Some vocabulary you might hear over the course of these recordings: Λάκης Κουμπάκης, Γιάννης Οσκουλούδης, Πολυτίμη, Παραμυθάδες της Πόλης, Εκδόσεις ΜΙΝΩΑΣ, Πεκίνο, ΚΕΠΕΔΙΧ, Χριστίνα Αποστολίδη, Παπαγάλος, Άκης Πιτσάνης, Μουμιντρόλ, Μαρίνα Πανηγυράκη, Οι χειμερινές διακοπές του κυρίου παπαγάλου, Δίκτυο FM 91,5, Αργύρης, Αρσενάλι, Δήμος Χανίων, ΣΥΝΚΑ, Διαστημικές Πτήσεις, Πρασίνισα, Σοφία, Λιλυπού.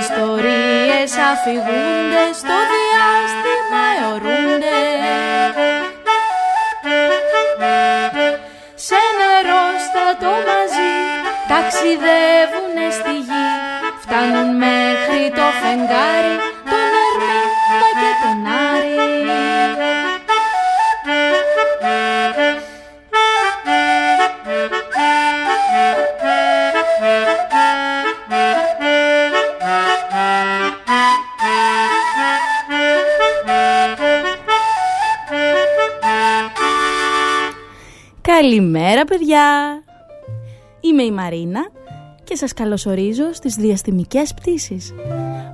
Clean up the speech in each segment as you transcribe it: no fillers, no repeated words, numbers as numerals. Ιστορίες αφηγούνται, στο διάστημα αιωρούνται. Σε νερό στρατό μαζί ταξιδεύουνε στη γη. Φτάνουν μέχρι το φεγγάρι, τον Ερμήντα και τον Άρη. Καλημέρα παιδιά! Είμαι η Μαρίνα και σας καλωσορίζω στις Διαστημικές Πτήσεις.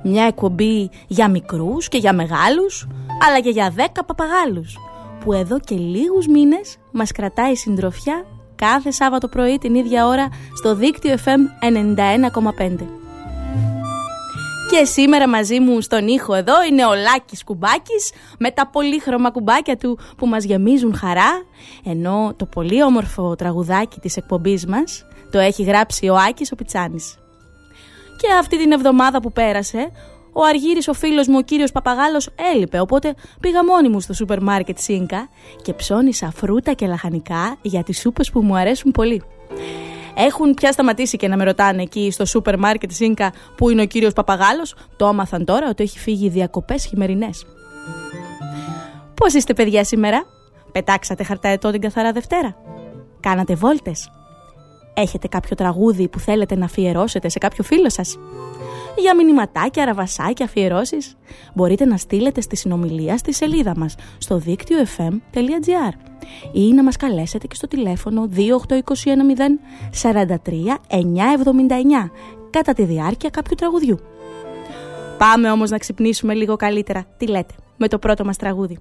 Μια εκπομπή για μικρούς και για μεγάλους, αλλά και για 10 παπαγάλους, που εδώ και λίγους μήνες μας κρατάει συντροφιά κάθε Σάββατο πρωί την ίδια ώρα στο δίκτυο FM 91,5. Και σήμερα μαζί μου στον ήχο εδώ είναι ο Λάκης Κουμπάκης με τα πολύχρωμα κουμπάκια του που μας γεμίζουν χαρά, ενώ το πολύ όμορφο τραγουδάκι της εκπομπής μας το έχει γράψει ο Άκης ο Πιτσάνης. Και αυτή την εβδομάδα που πέρασε, ο Αργύρης ο φίλος μου ο κύριος Παπαγάλος έλειπε, οπότε πήγα μόνη μου στο σούπερ μάρκετ ΣΥΝΚΑ και ψώνισα φρούτα και λαχανικά για τις σούπες που μου αρέσουν πολύ. Έχουν πια σταματήσει και να με ρωτάνε εκεί στο σούπερ μάρκετ ΣΥΝΚΑ που είναι ο κύριος Παπαγάλος. Το άμαθαν τώρα ότι έχει φύγει διακοπές χειμερινές. Πώς είστε παιδιά σήμερα? Πετάξατε χαρταετό την καθαρά Δευτέρα? Κάνατε βόλτες? Έχετε κάποιο τραγούδι που θέλετε να αφιερώσετε σε κάποιο φίλο σας? Για μηνυματάκια, αραβασάκια, αφιερώσεις μπορείτε να στείλετε στη συνομιλία στη σελίδα μας στο δίκτυο fm.gr ή να μας καλέσετε και στο τηλέφωνο 28210 43979 κατά τη διάρκεια κάποιου τραγουδιού. Πάμε όμως να ξυπνήσουμε λίγο καλύτερα. Τι λέτε με το πρώτο μας τραγούδι?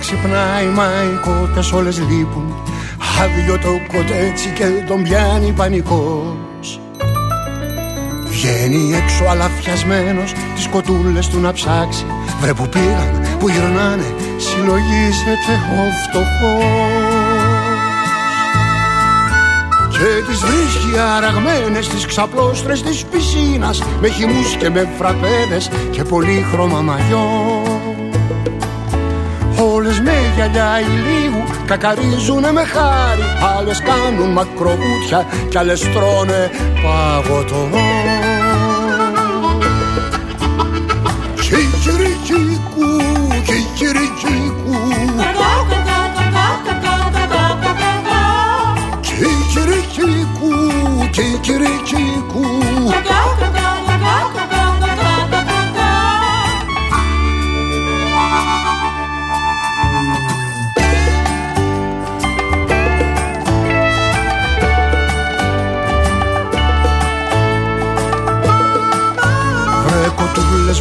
Ξυπνάει, μα οι κότες όλες λείπουν. Άδειο το κοτέτσι και τον πιάνει πανικός. Βγαίνει έξω αλαφιασμένος, τις κοτούλες του να ψάξει. Βρε που πήγαν, που γυρνάνε, συλλογίζεται ο φτωχός. Και τις βρίσκει αραγμένες στις ξαπλώστρες της πισίνας, με χυμούς και με φραπέδες και πολύχρωμα μαγιό. Όλες με γυαλιά ηλίου κακαρίζουνε με χάρη. Άλλες κάνουν μακροβούτια κι άλλες τρώνε παγωτό. Κικυρικικού, κικυρικικού, κικυρικικού, κικυρικικού.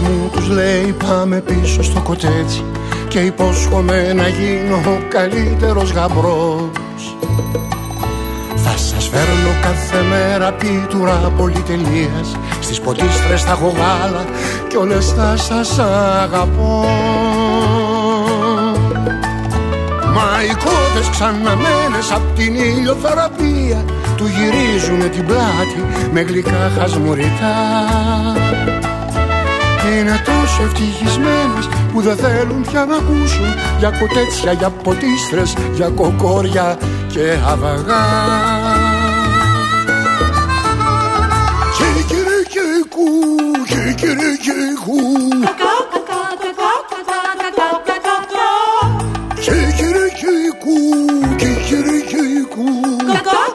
Μου τους λέει πάμε πίσω στο κοτέτσι και υπόσχομαι να γίνω ο καλύτερος γαμπρός. Θα σας φέρνω κάθε μέρα πίτουρα πολυτελείας, στις ποτίστρες τα γογάλα κι όλες θα σας αγαπώ. Μα οι κότες ξαναμένες απ' την ηλιοθεραπεία του γυρίζουνε την πλάτη με γλυκά χασμουριτά. Είναι τόσο ευτυχισμένες που δεν θέλουν πια να ακούσουν για κοτέτσια, για ποτίστρες, για κοκόρια και αβαγά. Κικυρικικού. Κικυρικικού, κικυρικικού. Κικυρικικού, κικυρικικού.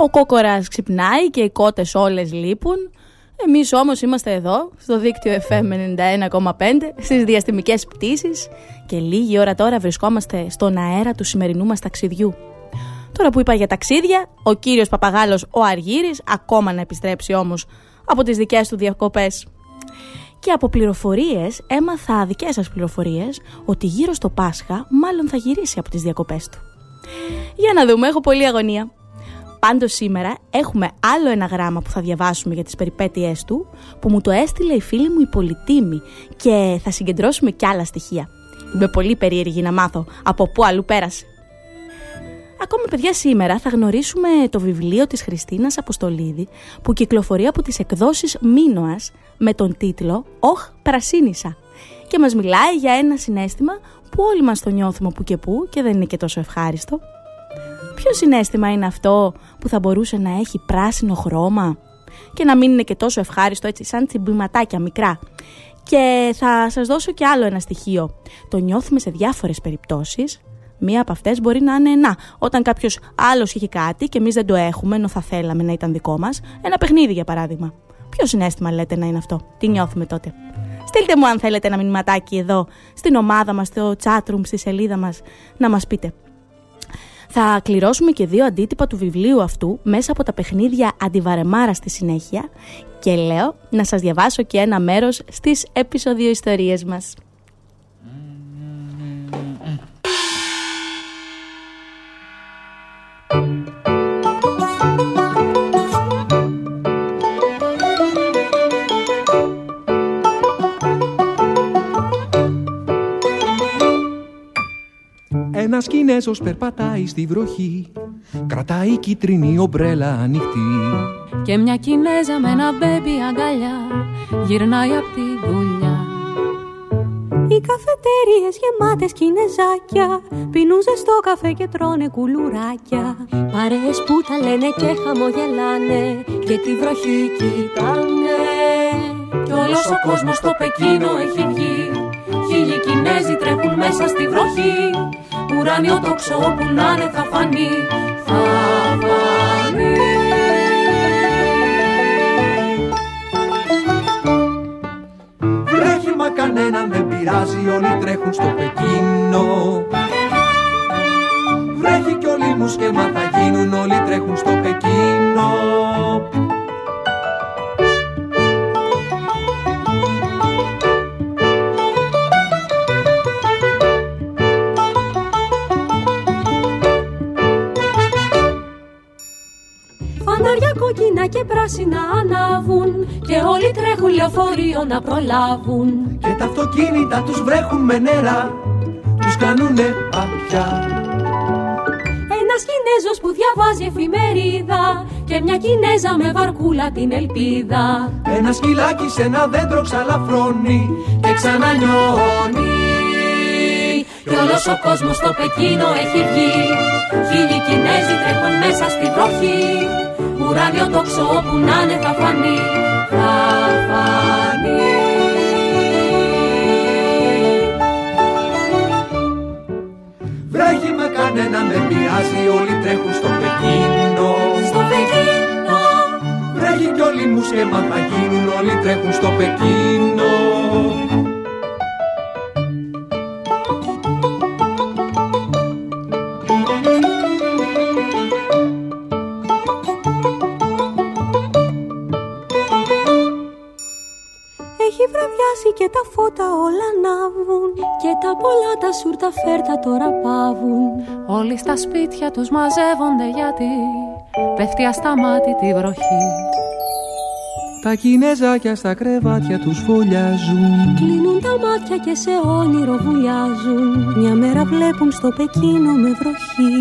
Ο κόκορας ξυπνάει και οι κότες όλες λείπουν. Εμείς όμως είμαστε εδώ, στο δίκτυο FM 91,5, στις διαστημικές πτήσεις και λίγη ώρα τώρα βρισκόμαστε στον αέρα του σημερινού μας ταξιδιού. Τώρα που είπα για ταξίδια, ο κύριος Παπαγάλος, ο Αργύρης, ακόμα να επιστρέψει όμως από τις δικές του διακοπές. Και από πληροφορίες, έμαθα δικές σας πληροφορίες, ότι γύρω στο Πάσχα μάλλον θα γυρίσει από τις διακοπές του. Για να δούμε, έχω πολλή αγωνία. Πάντως σήμερα έχουμε άλλο ένα γράμμα που θα διαβάσουμε για τις περιπέτειές του, που μου το έστειλε η φίλη μου η Πολυτίμη και θα συγκεντρώσουμε κι άλλα στοιχεία. Είμαι πολύ περίεργη να μάθω από πού αλλού πέρασε. Ακόμα παιδιά, σήμερα θα γνωρίσουμε το βιβλίο της Χριστίνας Αποστολίδη που κυκλοφορεί από τις εκδόσεις ΜΙΝΩΑΣ με τον τίτλο «Οχ, Πρασίνισα» και μας μιλάει για ένα συναίσθημα που όλοι μας το νιώθουμε που και που και δεν είναι και τόσο ευχάριστο. Ποιο συναίσθημα είναι αυτό που θα μπορούσε να έχει πράσινο χρώμα και να μην είναι και τόσο ευχάριστο, έτσι σαν τσιμπηματάκια μικρά? Και θα σας δώσω και άλλο ένα στοιχείο. Το νιώθουμε σε διάφορες περιπτώσεις. Μία από αυτές μπορεί να είναι όταν κάποιος άλλος έχει κάτι και εμείς δεν το έχουμε, ενώ θα θέλαμε να ήταν δικό μας. Ένα παιχνίδι για παράδειγμα. Ποιο συναίσθημα λέτε να είναι αυτό? Τι νιώθουμε τότε? Στείλτε μου αν θέλετε ένα μηνυματάκι εδώ στην ομάδα μας, στο chatroom, στη σελίδα μας, να μας πείτε. Θα κληρώσουμε και 2 αντίτυπα του βιβλίου αυτού μέσα από τα παιχνίδια Αντιβαρεμάρα στη συνέχεια και λέω να σας διαβάσω και ένα μέρος στις επεισοδιοϊστορίες μας. Ένας Κινέζος περπατάει στη βροχή, κρατάει κίτρινη ομπρέλα ανοιχτή. Και μια Κινέζα με ένα μπέμπι αγκαλιά γυρνάει απ' τη δουλειά. Οι καφετέριες γεμάτες Κινεζάκια πίνουν ζεστό καφέ και τρώνε κουλουράκια. Παρέες που τα λένε και χαμογελάνε και τη βροχή κοιτάνε. Κι όλος ο κόσμος στο Πεκίνο έχει βγει. Χίλιοι Κινέζοι τρέχουν μέσα στη βροχή. Ουράνιο τόξο όπου να είναι θα φανεί, θα φανεί. Βρέχει μα κανέναν δεν πειράζει, όλοι τρέχουν στο Πεκίνο. Βρέχει κι όλοι μου σκέμα θα γίνουν, όλοι τρέχουν στο Πεκίνο. Κόκκινα και πράσινα ανάβουν και όλοι τρέχουν λεωφορείο να προλάβουν. Και τα αυτοκίνητα τους βρέχουν με νερά, τους κάνουνε παπιά. Ένας Κινέζος που διαβάζει εφημερίδα και μια Κινέζα με βαρκούλα την ελπίδα. Ένα σκυλάκι σε ένα δέντρο ξαλαφρώνει και ξανανιώνει. Κι όλος ο κόσμος στο Πεκίνο έχει βγει. Χίλιοι Κινέζοι τρέχουν μέσα στη βροχή. Ουράνιο τόξο όπου να είναι θα φανεί, θα φανεί. Βρέχει μα κανέναν δεν πειράζει, όλοι τρέχουν στο Πεκίνο. Στο Πεκίνο. Βρέχει κι όλοι μου σχέμα θα γίνουν, όλοι τρέχουν στο Πεκίνο. Και τα φώτα όλα ανάβουν και τα πολλά τα σούρτα φέρτα τώρα πάβουν. Όλοι στα σπίτια τους μαζεύονται γιατί πέφτει ασταμάτητη βροχή. Τα κινέζακια στα κρεβάτια τους φωλιάζουν. Κλείνουν τα μάτια και σε όνειρο βουλιάζουν. Μια μέρα βλέπουν στο Πεκίνο με βροχή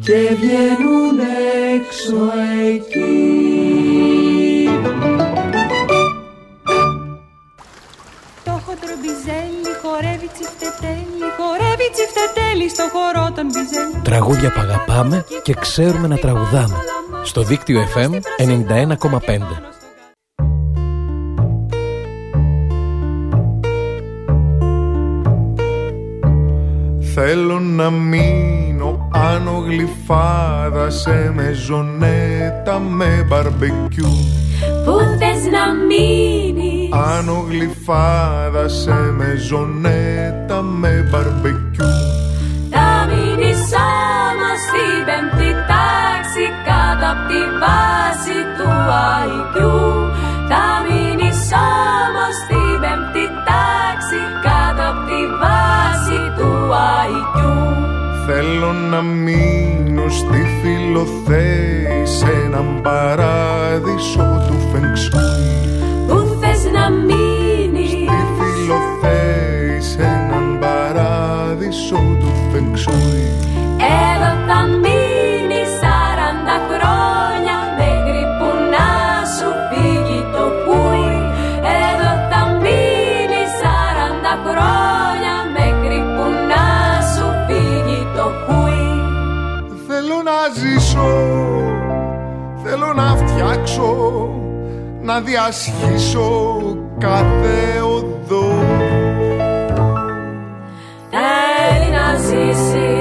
και βγαίνουν έξω εκεί. Το χοντρομπιζέλι χορεύει τσιφτετέλι, χορεύει τσιφτετέλι στο χορό των μπιζέλι. Τραγούδια που αγαπάμε και ξέρουμε να τραγουδάμε. Στο δίκτυο FM 91,5. Θέλω να μείνω άνω γλυφάδα, σε μεζονέτα με μπαρμπεκιού. Πού θες να μείνεις? Άνω γλυφάδα, σε μεζονέτα με μπαρμπεκιού. Θα μείνεις όμως στην πέμπτη τάξη, κάτω απ' τη βάση του αϊκιού. Θα μείνεις όμως στην πέμπτη τάξη, κάτω απ' τη βάση του αϊκιού. Θέλω να μείνω στη Φιλοθέη, σε έναν παράδεισο του φενξούι. Πού θες να μείνεις? Στη Φιλοθέη, σε έναν παράδεισο του φενξούι. Εδώ θα μείνεις 40 χρόνια, μέχρι που να σου φύγει το κουί. Εδώ θα μείνεις 40 χρόνια, μέχρι που να σου φύγει το κουί. Θέλω να ζήσω, θέλω να φτιάξω, να διασχίσω κάθε οδό. Θέλει να ζήσει,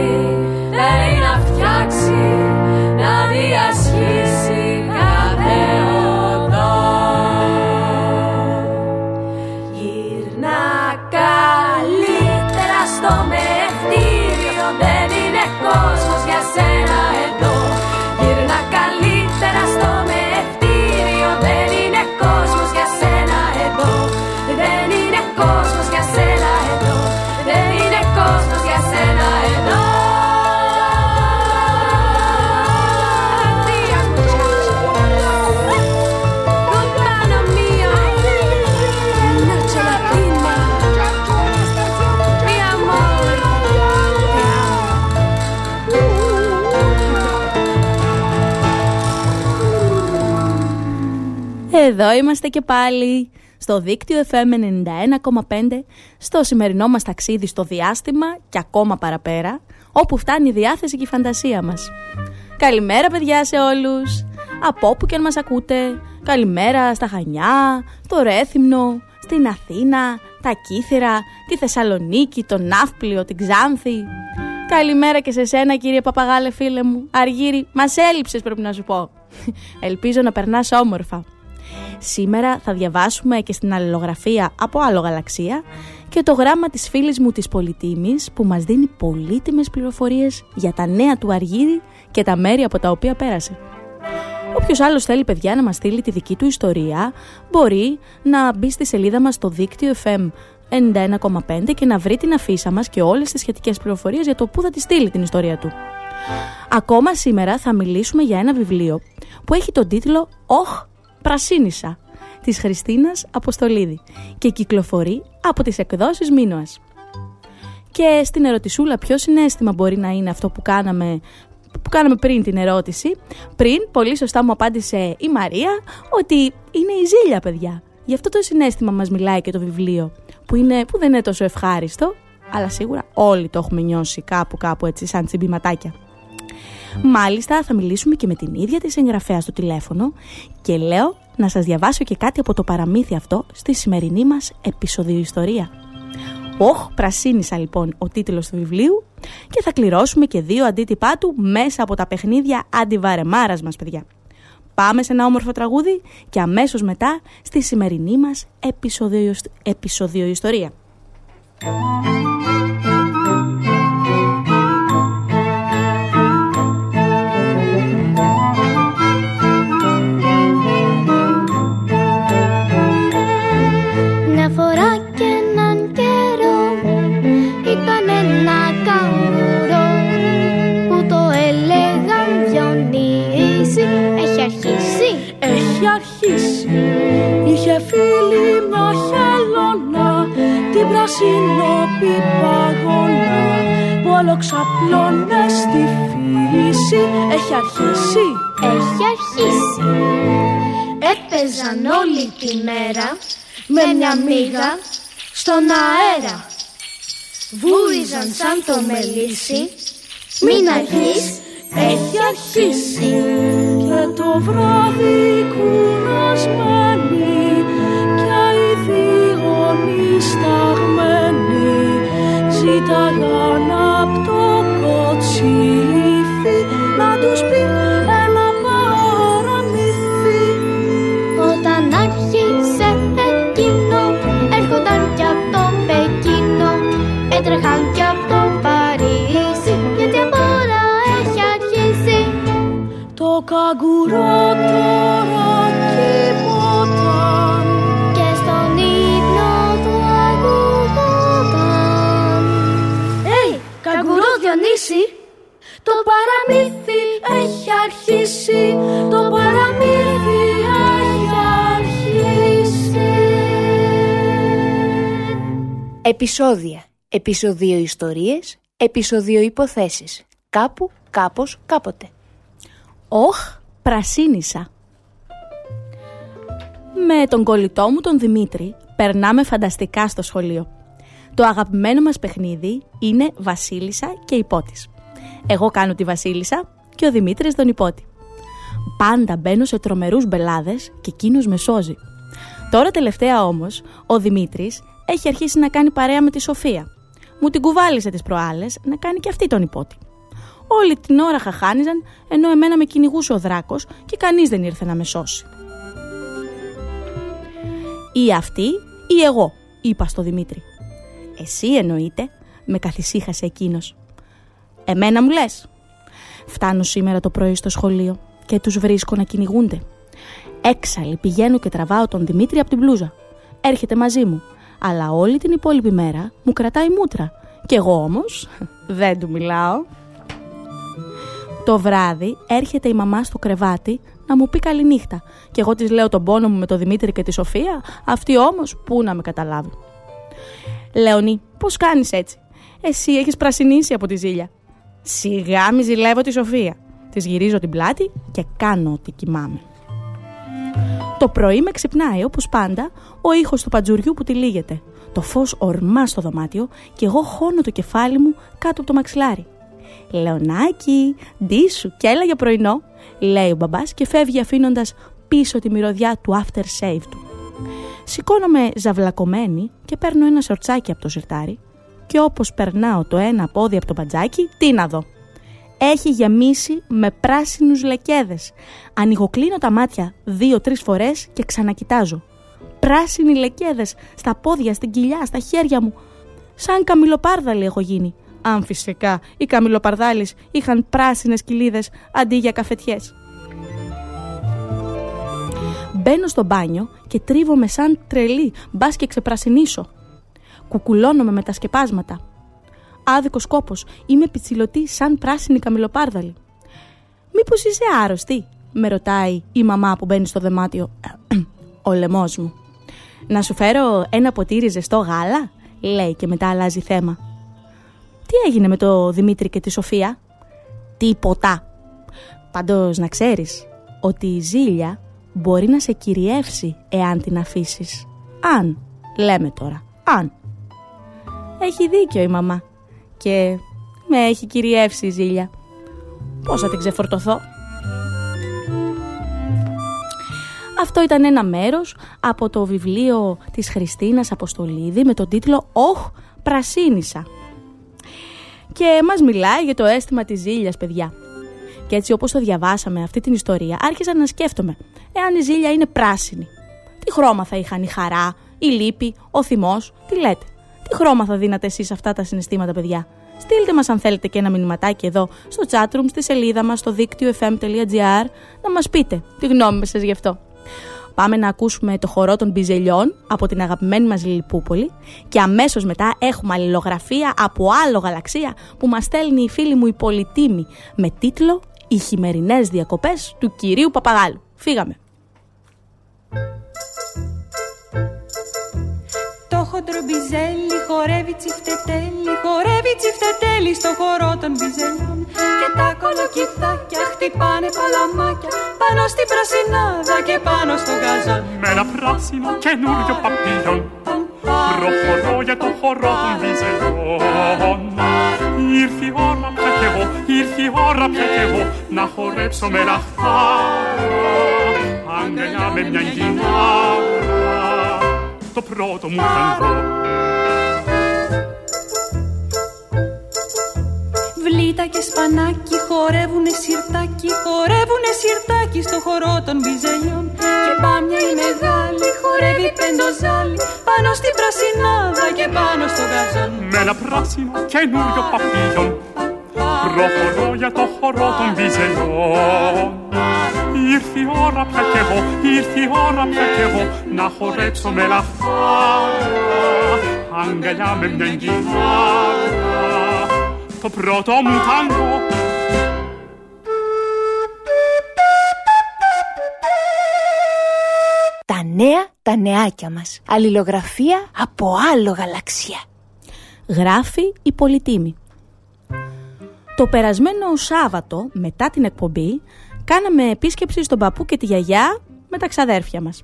θέλει να φτιάξει, να διασχίσει κάθε οδό. Γύρνα καλύτερα στο μεευτήριο, δεν είναι κόσμος για σένα εδώ. Γύρνα καλύτερα στο μεευτήριο, δεν είναι κόσμος για σένα εδώ. Δεν είναι κόσμος για σένα εδώ. Δεν είναι κόσμος για σένα εδώ. Εδώ είμαστε και πάλι στο δίκτυο FM 91,5, στο σημερινό μας ταξίδι στο διάστημα και ακόμα παραπέρα, όπου φτάνει η διάθεση και η φαντασία μας. Καλημέρα παιδιά σε όλους, από όπου και αν μας ακούτε. Καλημέρα στα Χανιά, στο Ρέθυμνο, στην Αθήνα, τα Κύθυρα, τη Θεσσαλονίκη, τον Ναύπλιο, την Ξάνθη. Καλημέρα και σε σένα κύριε Παπαγάλε φίλε μου. Αργύρη, μας έλειψες πρέπει να σου πω. Ελπίζω να περνάς όμορφα. Σήμερα θα διαβάσουμε και στην αλληλογραφία από άλλο γαλαξία και το γράμμα της φίλης μου της Πολυτίμης, που μας δίνει πολύτιμες πληροφορίες για τα νέα του Αργύρη και τα μέρη από τα οποία πέρασε. Όποιος άλλος θέλει παιδιά να μας στείλει τη δική του ιστορία, μπορεί να μπει στη σελίδα μας στο δίκτυο FM 91,5 και να βρει την αφίσα μας και όλες τις σχετικές πληροφορίες για το πού θα τη στείλει την ιστορία του. Ακόμα σήμερα θα μιλήσουμε για ένα βιβλίο που έχει τον τίτλο «Οχ Πρασίνισα» της Χριστίνας Αποστολίδη και κυκλοφορεί από τις εκδόσεις ΜΙΝΩΑΣ. Και στην ερωτησούλα ποιο συναίσθημα μπορεί να είναι αυτό που κάναμε πριν την ερώτηση, πριν πολύ σωστά μου απάντησε η Μαρία ότι είναι η ζήλια παιδιά. Γι' αυτό το συναίσθημα μας μιλάει και το βιβλίο που δεν είναι τόσο ευχάριστο, αλλά σίγουρα όλοι το έχουμε νιώσει κάπου έτσι σαν τσιμπηματάκια. Μάλιστα θα μιλήσουμε και με την ίδια της συγγραφέα στο τηλέφωνο και λέω να σας διαβάσω και κάτι από το παραμύθι αυτό στη σημερινή μας επεισοδιοϊστορία. «Οχ, πρασίνισα» λοιπόν ο τίτλος του βιβλίου, και θα κληρώσουμε και 2 αντίτυπά του μέσα από τα παιχνίδια αντιβαρεμάρας μας παιδιά. Πάμε σε ένα όμορφο τραγούδι και αμέσως μετά στη σημερινή μας επεισοδιοϊστορία. Έχει αρχίσει. συνόπι παγωνά που όλο ξαπλώνα στη φύση. Έχει αρχίσει, έχει αρχίσει. Έπαιζαν όλη τη μέρα με μια μύγα στον αέρα. Βούριζαν σαν το μελίσι. Μην αργείς, έχει αρχίσει. Και το βράδυ κουρασμένη και οι δίγονοι σταγμένοι ζήταγαν απ' το κοτσίφι να τους πει ένα παραμύθι. Όταν άρχισε εκείνο έρχονταν κι απ' το Πεκίνο, έτρεχαν κι απ' το Παρίσι, γιατί απ' όλα έχει αρχίσει. Το καγκουρό τώρα κοιμόταν και στον ύπνο του ακουγόταν. Hey, καγκουρό Διονύση, το παραμύθι έχει αρχίσει. Το παραμύθι έχει αρχίσει. Επεισόδια. Επεισόδιο ιστορίες. Επεισόδιο υποθέσεις. Κάπου, κάπως, κάποτε. Οχ, πρασίνισα. Με τον κολλητό μου τον Δημήτρη περνάμε φανταστικά στο σχολείο. Το αγαπημένο μας παιχνίδι είναι βασίλισσα και υπότης. Εγώ κάνω τη βασίλισσα και ο Δημήτρης τον υπότη. Πάντα μπαίνω σε τρομερούς μπελάδες και εκείνος με σώζει. Τώρα τελευταία όμως ο Δημήτρης έχει αρχίσει να κάνει παρέα με τη Σοφία. Μου την κουβάλισε τις προάλλες να κάνει και αυτή τον υπότη. Όλη την ώρα χαχάνιζαν, ενώ εμένα με κυνηγούσε ο δράκος και κανείς δεν ήρθε να με σώσει. Ή αυτή ή εγώ, είπα στο Δημήτρη. Εσύ εννοείται, με καθησύχασε εκείνος. Εμένα μου λες. Φτάνω σήμερα το πρωί στο σχολείο και τους βρίσκω να κυνηγούνται. Έξαλλη πηγαίνω και τραβάω τον Δημήτρη από την μπλούζα. Έρχεται μαζί μου, αλλά όλη την υπόλοιπη μέρα μου κρατάει μούτρα. Κι εγώ όμως δεν του μιλάω. Το βράδυ έρχεται η μαμά στο κρεβάτι να μου πει καληνύχτα και εγώ της λέω τον πόνο μου με τον Δημήτρη και τη Σοφία, αυτή όμως πού να με καταλάβει. Λεωνή, πώς κάνεις έτσι, εσύ έχεις πρασινίσει από τη ζήλια. Σιγά μη ζηλεύω τη Σοφία. Της γυρίζω την πλάτη και κάνω ότι κοιμάμαι. Το πρωί με ξυπνάει όπως πάντα ο ήχος του παντζουριού που τυλίγεται. Το φως ορμά στο δωμάτιο και εγώ χώνω το κεφάλι μου κάτω από το μαξιλάρι. «Λεωνάκι, ντύσου και έλα για πρωινό», λέει ο μπαμπάς και φεύγει αφήνοντας πίσω τη μυρωδιά του after shave του. Σηκώνομαι ζαυλακωμένη και παίρνω ένα σορτσάκι από το σιρτάρι και όπως περνάω το ένα πόδι από το παντζάκι, τι να δω. Έχει γεμίσει με πράσινους λεκέδες. Ανοιγοκλίνω τα μάτια 2-3 φορές και ξανακοιτάζω. Πράσινοι λεκέδες στα πόδια, στην κοιλιά, στα χέρια μου. Σαν καμιλοπάρδαλη έχω γίνει. Αν φυσικά οι καμιλοπαρδάλεις είχαν πράσινες κοιλίδες αντί για καφετιές. Μπαίνω στο μπάνιο και τρίβομαι σαν τρελή, μπας και ξεπρασινίσω. Κουκουλώνομαι με τα σκεπάσματα. Άδικος κόπος, είμαι πιτσιλωτή σαν πράσινη καμιλοπάρδαλη. «Μήπως είσαι άρρωστη?» με ρωτάει η μαμά που μπαίνει στο δωμάτιο. Ο λαιμός μου. «Να σου φέρω ένα ποτήρι ζεστό γάλα?» λέει και μετά αλλάζει θέμα. «Τι έγινε με το Δημήτρη και τη Σοφία?» «Τίποτα. Πάντως να ξέρεις ότι η ζήλια μπορεί να σε κυριεύσει εάν την αφήσεις. Αν, λέμε τώρα, αν». Έχει δίκιο η μαμά και με έχει κυριεύσει η ζήλια. Πώς θα την ξεφορτωθώ? Αυτό ήταν ένα μέρος από το βιβλίο της Χριστίνας Αποστολίδη με τον τίτλο «Οχ, πρασίνισα». Και μας μιλάει για το αίσθημα της ζήλιας, παιδιά. Και έτσι όπως το διαβάσαμε αυτή την ιστορία, άρχισα να σκέφτομαι εάν η ζήλια είναι πράσινη. Τι χρώμα θα είχαν η χαρά, η λύπη, ο θυμός, τι λέτε? Τι χρώμα θα δίνατε εσείς αυτά τα συναισθήματα, παιδιά? Στείλτε μας αν θέλετε και ένα μηνυματάκι εδώ στο chatroom, στη σελίδα μας στο δίκτυο fm.gr να μας πείτε τη γνώμη σας γι' αυτό. Πάμε να ακούσουμε το χορό των Μπιζελιών από την αγαπημένη μας Λιλιπούπολη και αμέσως μετά έχουμε αλληλογραφία από άλλο γαλαξία που μας στέλνει η φίλη μου η Πολυτίμη με τίτλο «Οι χειμερινές διακοπές του κυρίου Παπαγάλου». Φύγαμε! Το χοντρομπιζέλι χορεύει τσιφτετέλι, χορεύει τσιφτετέλι στο χορό των μπιζελιών. Και τα κολοκυθάκια χτυπάνε παλαμάκια πάνω στην πρασινάδα και πάνω στον γαζόν. Με ένα πράσινο καινούριο παπίλιον προχωρώ για το χορό των μπιζελιών. Ήρθε η ώρα πια κι εγώ, ήρθε η ώρα πια κι εγώ να χορέψω με λαχτάρα αγκαλιά με μια γυνάρα. Το πρώτο μου ταγκό. Βλήτα και σπανάκι χορεύουνε σιρτάκι, χορεύουνε σιρτάκι στο χορό των μπιζελιών. Και μπάμια η μεγάλη χορεύει πεντοζάλι πάνω στην πρασινάδα και πάνω στο γαζόν. Με ένα πράσινο καινούριο παπίλιον προχωρώ για το χορό των μπιζελιών. Ήρθε η ώρα πια κι εγώ, ήρθε η ώρα πια κι εγώ να χορέψω με λαχτάρα αγκαλιά με μια κιθάρα το πρώτο μου τάγκο. Τα νέα, τα νεάκια μας. Αλληλογραφία από άλλο γαλαξία. Γράφει η Πολυτίμη. Το περασμένο Σάββατο, μετά την εκπομπή, κάναμε επίσκεψη στον παππού και τη γιαγιά με τα ξαδέρφια μας.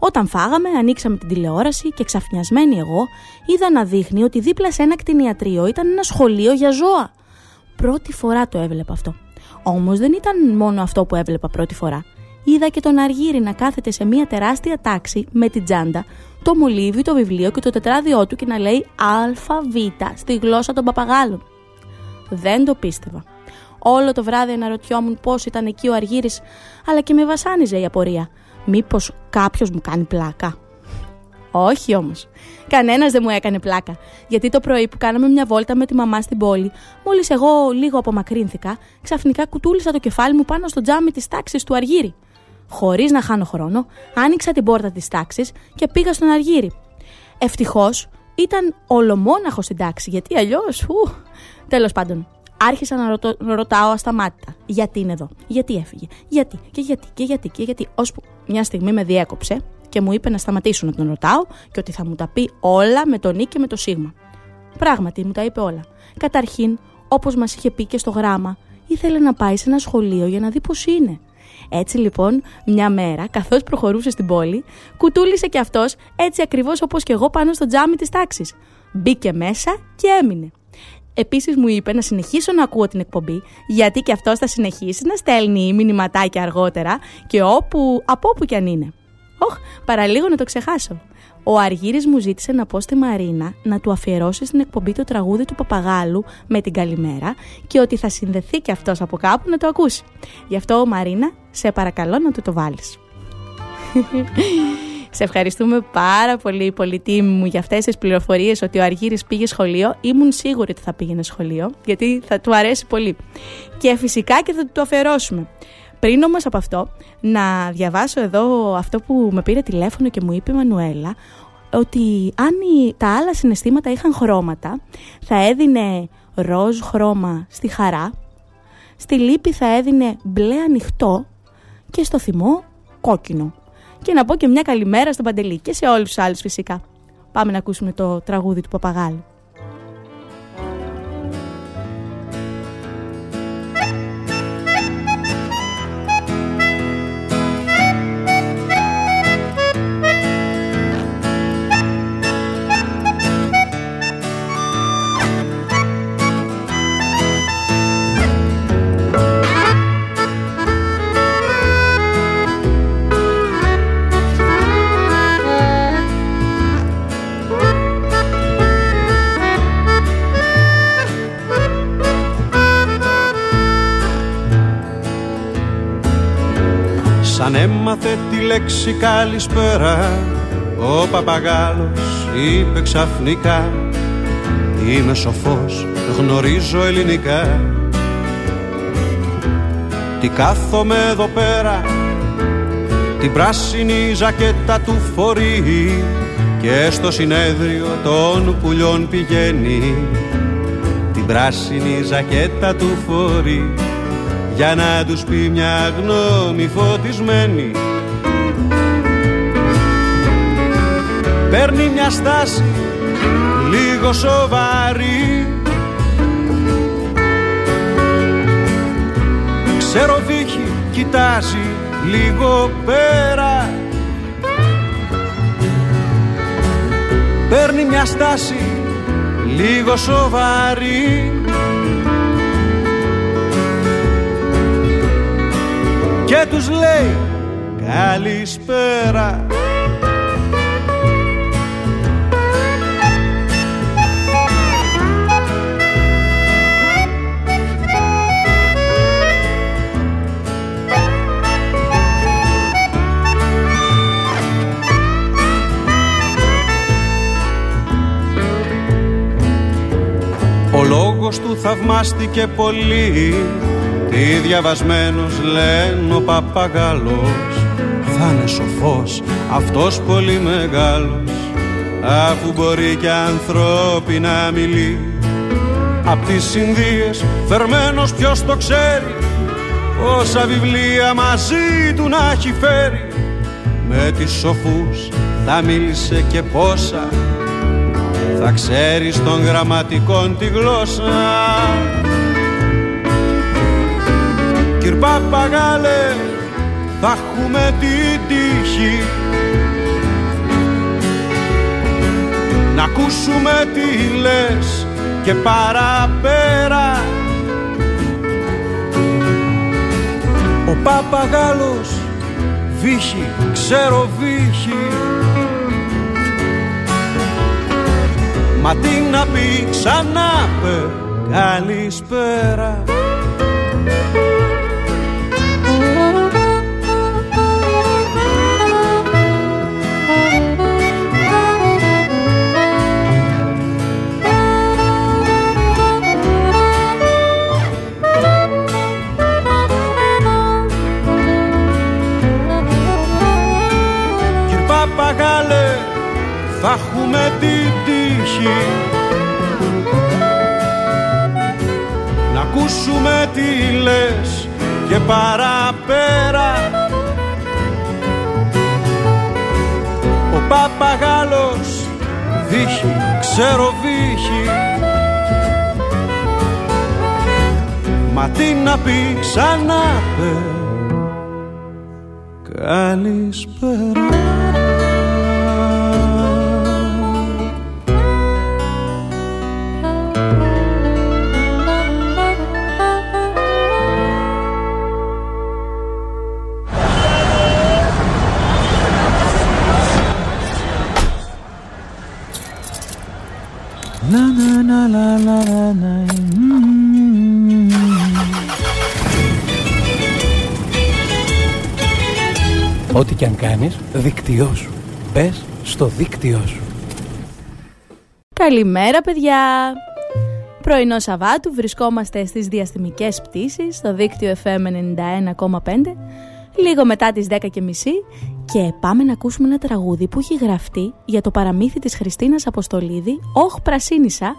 Όταν φάγαμε, ανοίξαμε την τηλεόραση και ξαφνιασμένη εγώ είδα να δείχνει ότι δίπλα σε ένα κτηνιατρίο ήταν ένα σχολείο για ζώα. Πρώτη φορά το έβλεπα αυτό. Όμως δεν ήταν μόνο αυτό που έβλεπα πρώτη φορά. Είδα και τον Αργύρη να κάθεται σε μια τεράστια τάξη με την τσάντα, το μολύβι, το βιβλίο και το τετράδιό του και να λέει ΑΒ στη γλώσσα των παπαγάλων. Δεν το πίστευα. Όλο το βράδυ αναρωτιόμουν πώς ήταν εκεί ο Αργύρης, αλλά και με βασάνιζε η απορία. Μήπως κάποιος μου κάνει πλάκα? Όχι όμως. Κανένας δεν μου έκανε πλάκα. Γιατί το πρωί που κάναμε μια βόλτα με τη μαμά στην πόλη, μόλις εγώ λίγο απομακρύνθηκα, ξαφνικά κουτούλησα το κεφάλι μου πάνω στο τζάμι της τάξης του Αργύρη. Χωρίς να χάνω χρόνο, άνοιξα την πόρτα της τάξης και πήγα στον Αργύρη. Ευτυχώς ήταν ολομόναχος στην τάξη, γιατί αλλιώς. Τέλος πάντων. Άρχισα να ρωτάω ασταμάτητα. Γιατί είναι εδώ, γιατί έφυγε, γιατί, ώσπου μια στιγμή με διέκοψε και μου είπε να σταματήσω να τον ρωτάω και ότι θα μου τα πει όλα με το νι και με το σίγμα. Πράγματι μου τα είπε όλα. Καταρχήν, όπως μας είχε πει και στο γράμμα, ήθελε να πάει σε ένα σχολείο για να δει πώς είναι. Έτσι λοιπόν, μια μέρα, καθώς προχωρούσε στην πόλη, κουτούλησε κι αυτός έτσι ακριβώς όπως κι εγώ πάνω στο τζάμι της τάξης. Μπήκε μέσα και έμεινε. Επίσης μου είπε να συνεχίσω να ακούω την εκπομπή, γιατί και αυτός θα συνεχίσει να στέλνει μηνυματάκια αργότερα και από όπου κι αν είναι. Παραλίγο να το ξεχάσω. Ο Αργύρης μου ζήτησε να πω στη Μαρίνα να του αφιερώσει στην εκπομπή το τραγούδι του Παπαγάλου με την καλημέρα και ότι θα συνδεθεί κι αυτός από κάπου να το ακούσει. Γι' αυτό, Μαρίνα, σε παρακαλώ να του το βάλεις. Σε ευχαριστούμε πάρα πολύ, Πολυτίμη μου, για αυτές τις πληροφορίες ότι ο Αργύρης πήγε σχολείο. Ήμουν σίγουρη ότι θα πήγαινε σχολείο, γιατί θα του αρέσει πολύ. Και φυσικά και θα του το αφιερώσουμε. Πριν όμως από αυτό, να διαβάσω εδώ αυτό που με πήρε τηλέφωνο και μου είπε η Μανουέλα, ότι αν τα άλλα συναισθήματα είχαν χρώματα, θα έδινε ροζ χρώμα στη χαρά, στη λύπη θα έδινε μπλε ανοιχτό και στο θυμό κόκκινο. Και να πω και μια καλημέρα στον Παντελή και σε όλους τους άλλους φυσικά. Πάμε να ακούσουμε το τραγούδι του Παπαγάλου. Αν έμαθε τη λέξη καλησπέρα, ο Παπαγάλος είπε ξαφνικά, είμαι σοφός, γνωρίζω ελληνικά. Τι κάθομαι εδώ πέρα, την πράσινη ζακέτα του φορεί και στο συνέδριο των πουλιών πηγαίνει. Την πράσινη ζακέτα του φορεί για να τους πει μια γνώμη φωτισμένη. παίρνει μια στάση λίγο σοβαρή. Ξέρω δίχη, κοιτάζει λίγο πέρα. Παίρνει μια στάση λίγο σοβαρή. Και τους λέει καλησπέρα. Ο λόγος του θαυμάστηκε πολύ. Τι διαβασμένος λένε ο Παπαγάλος. Θα είναι σοφός αυτός πολύ μεγάλος, αφού μπορεί και ανθρώπινα μιλεί. Απ' τις Ινδίες φερμένος ποιος το ξέρει, όσα βιβλία μαζί του να έχει φέρει. Με τις σοφούς θα μίλησε και πόσα, θα ξέρεις των γραμματικών τη γλώσσα. Κυρ Παπαγάλε, θα έχουμε την τύχη να ακούσουμε τι λες και παραπέρα. Ο Παπαγάλος βύχει, ξέρω βύχει, μα τι να πει, ξανά πε καλησπέρα. Κυρ Παπαγάλε, θα έχουμε την τύχη να ακούσουμε τι λες και παραπέρα. Ο Παπαγάλος βύχει, ξέρω βύχει, μα τι να πει, ξανά πε καλησπέρα. Ό,τι κι αν κάνεις, δίκτυό σου. Μπες στο δίκτυό σου. Καλημέρα παιδιά! Πρωινό Σαββάτου, βρισκόμαστε στις διαστημικές πτήσεις στο δίκτυο FM 91,5, λίγο μετά τις 10.30, και πάμε να ακούσουμε ένα τραγούδι που έχει γραφτεί για το παραμύθι της Χριστίνας Αποστολίδη, «Οχ Πρασίνισα»,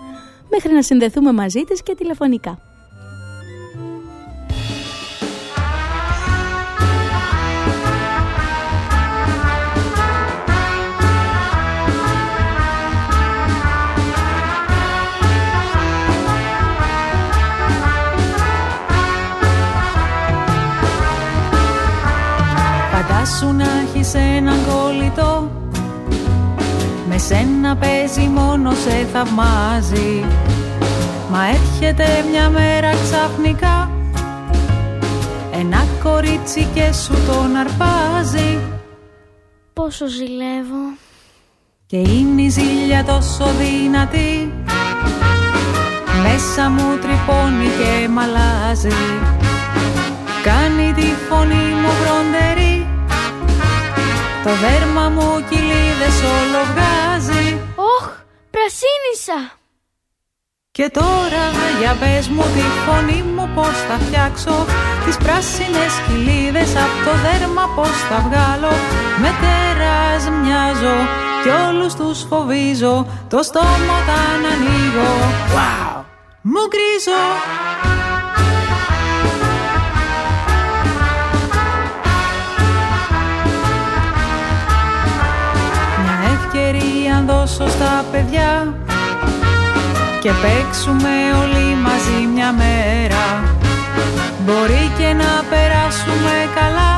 μέχρι να συνδεθούμε μαζί της και τηλεφωνικά. Σου να έχεις έναν κολλητό, με σένα παίζει, μόνο σε θαυμάζει. Μα έρχεται μια μέρα ξαφνικά ένα κορίτσι και σου τον αρπάζει. Πόσο ζηλεύω. Και είναι η ζήλια τόσο δυνατή, μέσα μου τρυπώνει και μ' αλλάζει. Κάνει τη φωνή μου βροντερή, το δέρμα μου κοιλίδες όλο βγάζει. Όχ, πρασίνισα! Και τώρα για πες μου τη φωνή μου πως θα φτιάξω, τις πράσινες κοιλίδες απ' το δέρμα πως θα βγάλω. Με τέρας μοιάζω κι όλους τους φοβίζω, το στόμα όταν ανοίγω wow, μου γκρίζω. δώσω στα παιδιά και παίξουμε όλοι μαζί μια μέρα. Μπορεί και να περάσουμε καλά,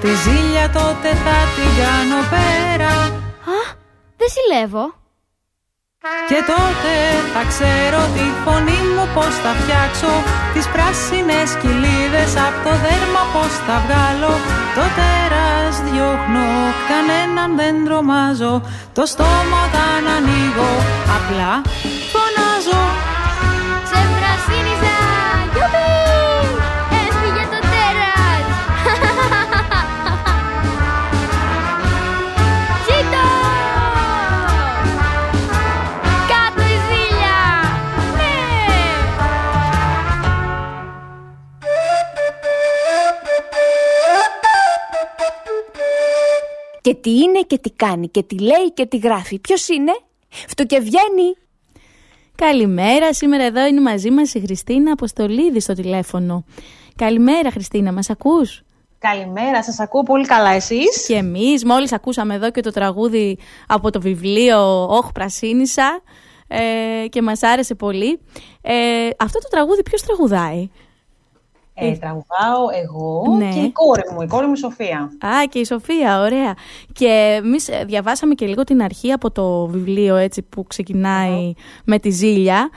τη ζήλια τότε θα την κάνω πέρα. Α, δεν ζηλεύω. Και τότε θα ξέρω τη φωνή μου πως θα φτιάξω, τις πράσινες κοιλίδες απ' το δέρμα πως θα βγάλω. Το τέρας διώχνω, κανέναν δεν τρομάζω, το στόμα όταν ανοίγω απλά φωνάζω. Ξεπρασίνισα, γιουπί, έφυγε το τέρας. Και τι είναι και τι κάνει και τι λέει και τι γράφει. Ποιος είναι? Φτουκεβγαίνει. Καλημέρα, σήμερα εδώ είναι μαζί μας η Χριστίνα Αποστολίδη στο τηλέφωνο. Καλημέρα Χριστίνα, μας ακούς? Καλημέρα, σας ακούω πολύ καλά εσείς. Και εμείς, μόλις ακούσαμε εδώ και το τραγούδι από το βιβλίο «Οχ Πρασίνισα» και μας άρεσε πολύ. Αυτό το τραγούδι ποιος τραγουδάει? Τραγουδάω εγώ, ναι, και η κόρη μου Σοφία. Α, και η Σοφία, ωραία. Και εμείς διαβάσαμε και λίγο την αρχή από το βιβλίο, έτσι που ξεκινάει με τη ζήλια.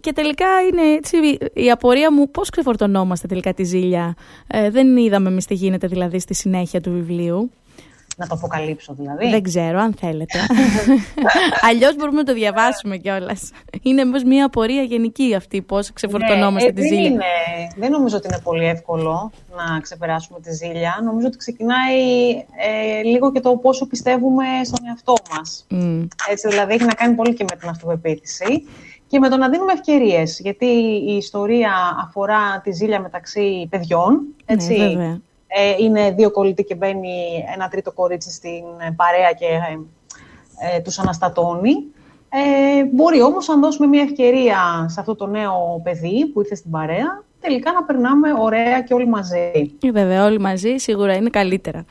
Και τελικά είναι έτσι, η απορία μου, πώς ξεφορτωνόμαστε τελικά τη ζήλια. Δεν είδαμε εμείς τι γίνεται δηλαδή στη συνέχεια του βιβλίου. Να το αποκαλύψω δηλαδή. Δεν ξέρω αν θέλετε. Αλλιώς μπορούμε να το διαβάσουμε κιόλας. Είναι όμως μια απορία γενική αυτή, πώς ξεφορτωνόμαστε τη ζήλια. Δεν νομίζω ότι είναι πολύ εύκολο να ξεπεράσουμε τη ζήλια. Νομίζω ότι ξεκινάει λίγο και το πόσο πιστεύουμε στον εαυτό μας. Mm. Έτσι, δηλαδή έχει να κάνει πολύ και με την αυτοπεποίθηση και με το να δίνουμε ευκαιρίες. Γιατί η ιστορία αφορά τη ζήλια μεταξύ παιδιών. Έτσι. Ναι, βέβαια. Είναι δύο κολλητοί και μπαίνει ένα τρίτο κορίτσι στην παρέα και τους αναστατώνει. Μπορεί όμως, αν δώσουμε μια ευκαιρία σε αυτό το νέο παιδί που ήρθε στην παρέα, τελικά να περνάμε ωραία και όλοι μαζί. Βέβαια, όλοι μαζί σίγουρα είναι καλύτερα.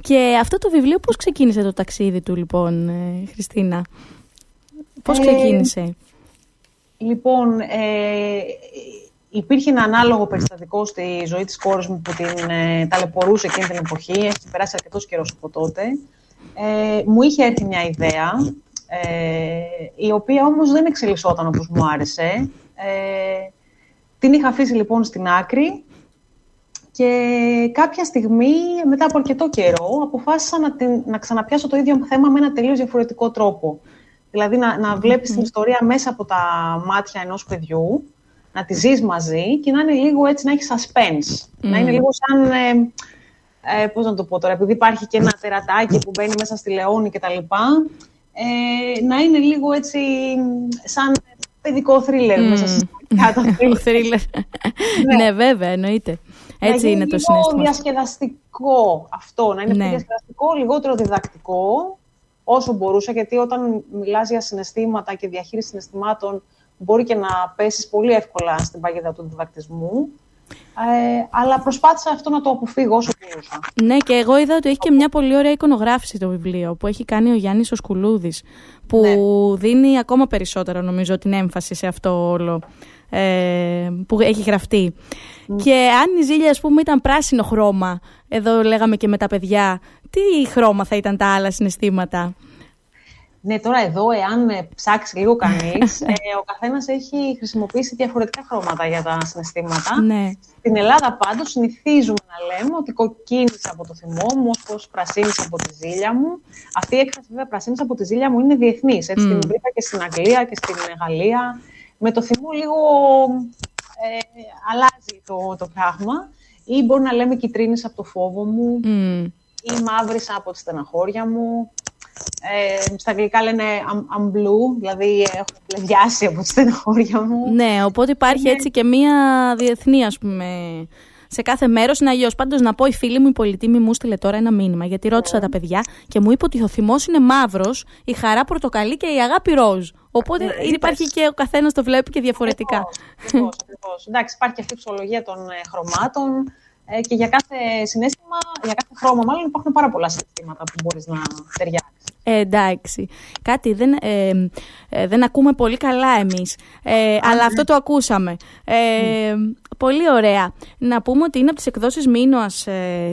Και αυτό το βιβλίο πώς ξεκίνησε το ταξίδι του λοιπόν, Χριστίνα? Πώς ξεκίνησε? Λοιπόν... Υπήρχε ένα ανάλογο περιστατικό στη ζωή της κόρης μου που την ταλαιπωρούσε εκείνη την εποχή. Έχει περάσει αρκετός καιρός από τότε. Μου είχε έρθει μια ιδέα, η οποία όμως δεν εξελισσόταν όπως μου άρεσε. Την είχα αφήσει λοιπόν στην άκρη και κάποια στιγμή, μετά από αρκετό καιρό, αποφάσισα να ξαναπιάσω το ίδιο θέμα με ένα τελείως διαφορετικό τρόπο. Δηλαδή να βλέπεις την ιστορία μέσα από τα μάτια ενός παιδιού, να τη ζεις μαζί και να είναι λίγο έτσι, να έχει suspense. Να είναι λίγο σαν, πώς να το πω τώρα, επειδή υπάρχει και ένα τερατάκι που μπαίνει μέσα στη λεόνη και τα λοιπά, να είναι λίγο έτσι σαν παιδικό θρίλερ μέσα στη κάτω. Ναι, βέβαια, εννοείται. Έτσι είναι το συναίσθημα. Λίγο διασκεδαστικό αυτό, να είναι πιο διασκεδαστικό, λιγότερο διδακτικό, όσο μπορούσα, γιατί όταν μιλάς για συναισθήματα και διαχείριση συναισθημάτων, μπορεί και να πέσεις πολύ εύκολα στην παγίδα του διδακτισμού. Αλλά προσπάθησα αυτό να το αποφύγω όσο μπορούσα. Ναι, και εγώ είδα ότι έχει και μια πολύ ωραία εικονογράφηση το βιβλίο που έχει κάνει ο Γιάννης Οσκουλούδης, που δίνει ακόμα περισσότερο νομίζω την έμφαση σε αυτό όλο που έχει γραφτεί. Και αν η ζήλια ας πούμε ήταν πράσινο χρώμα, εδώ λέγαμε και με τα παιδιά, τι χρώμα θα ήταν τα άλλα συναισθήματα? Ναι, τώρα εδώ, εάν ψάξει λίγο κανείς, ο καθένας έχει χρησιμοποιήσει διαφορετικά χρώματα για τα συναισθήματα. Ναι. Στην Ελλάδα, πάντως, συνηθίζουμε να λέμε ότι κοκκίνησα από το θυμό μου, όπως πρασίνησα από τη ζήλια μου. Αυτή η έκφραση, βέβαια, πρασίνησα από τη ζήλια μου, είναι διεθνής. Έτσι, την βρήκα και στην Αγγλία και στην Γαλλία. Με το θυμό λίγο αλλάζει το πράγμα. Ή μπορεί να λέμε κυτρίνησα από το φόβο μου, ή μαύρισα από τη στεναχώρια μου. Στα αγγλικά λένε I'm blue, δηλαδή έχω πλευιάσει από τη στενοχώρια μου. Ναι, οπότε υπάρχει έτσι και μία διεθνή, ας πούμε, σε κάθε μέρος είναι αλλιώς. Πάντως να πω, η φίλη μου η Πολυτίμη μου στείλε τώρα ένα μήνυμα, γιατί ρώτησα τα παιδιά και μου είπε ότι ο θυμός είναι μαύρος, η χαρά πορτοκαλί και η αγάπη ροζ. Οπότε υπάρχει και ο καθένας το βλέπει και διαφορετικά. Ακριβώς. Εντάξει, υπάρχει και αυτή η ψυχολογία των χρωμάτων. Και για κάθε συναίσθημα, για κάθε χρώμα μάλλον, υπάρχουν πάρα πολλά συναισθήματα που μπορείς να ταιριάξεις. Εντάξει. Κάτι δεν ακούμε πολύ καλά εμείς. Αλλά αυτό το ακούσαμε. Πολύ ωραία. Να πούμε ότι είναι από τις εκδόσεις Μίνωας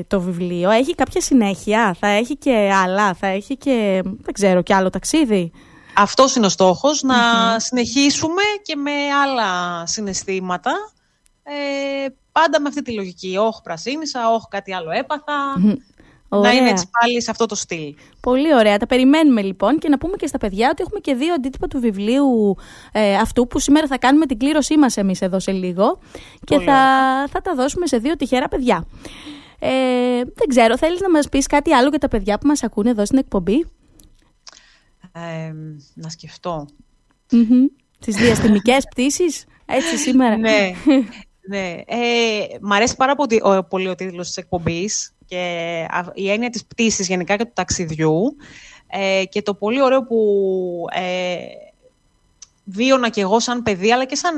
το βιβλίο. Έχει κάποια συνέχεια. Θα έχει και άλλα. Θα έχει και δεν ξέρω και άλλο ταξίδι. Αυτός είναι ο στόχος. Να συνεχίσουμε και με άλλα συναισθήματα. Πάντα με αυτή τη λογική. Όχ, πρασίνισα. Όχ, κάτι άλλο έπαθα. Ωραία. Να είναι έτσι πάλι σε αυτό το στυλ. Πολύ ωραία. Τα περιμένουμε λοιπόν και να πούμε και στα παιδιά ότι έχουμε και δύο αντίτυπα του βιβλίου αυτού που σήμερα θα κάνουμε την κλήρωσή μας εμείς εδώ σε λίγο. Και θα τα δώσουμε σε δύο τυχερά παιδιά. Δεν ξέρω, θέλεις να μας πεις κάτι άλλο για τα παιδιά που μας ακούνε εδώ στην εκπομπή? Να σκεφτώ. Τις διαστημικές πτήσεις, έτσι σήμερα. Ναι. Μ' αρέσει πάρα πολύ ο τίτλος της εκπομπής και η έννοια της πτήσης γενικά και του ταξιδιού και το πολύ ωραίο που βίωνα και εγώ σαν παιδί αλλά και σαν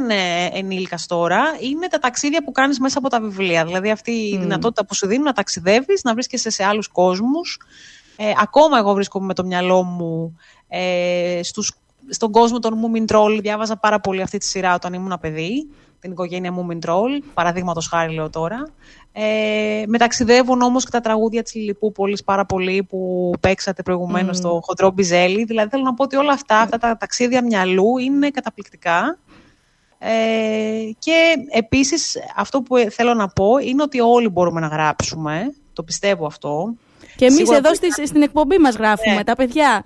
ενήλικας τώρα είναι τα ταξίδια που κάνεις μέσα από τα βιβλία, δηλαδή αυτή η δυνατότητα που σου δίνει να ταξιδεύεις, να βρίσκεσαι σε άλλους κόσμους. Ακόμα εγώ βρίσκομαι με το μυαλό μου στον κόσμο των Μουμιντρόλ, διάβαζα πάρα πολύ αυτή τη σειρά όταν ήμουν παιδί, την οικογένεια Μουμιντρόλ, παραδείγματος χάρη λέω τώρα. Μεταξιδεύουν όμως και τα τραγούδια της Λιλυπού Πόλης πάρα πολύ που παίξατε προηγουμένως στο Χοντρό Μπιζέλι. Δηλαδή θέλω να πω ότι όλα αυτά τα ταξίδια μυαλού είναι καταπληκτικά. Και επίσης αυτό που θέλω να πω είναι ότι όλοι μπορούμε να γράψουμε, το πιστεύω αυτό. Και εμείς εδώ στην εκπομπή μας γράφουμε, τα παιδιά.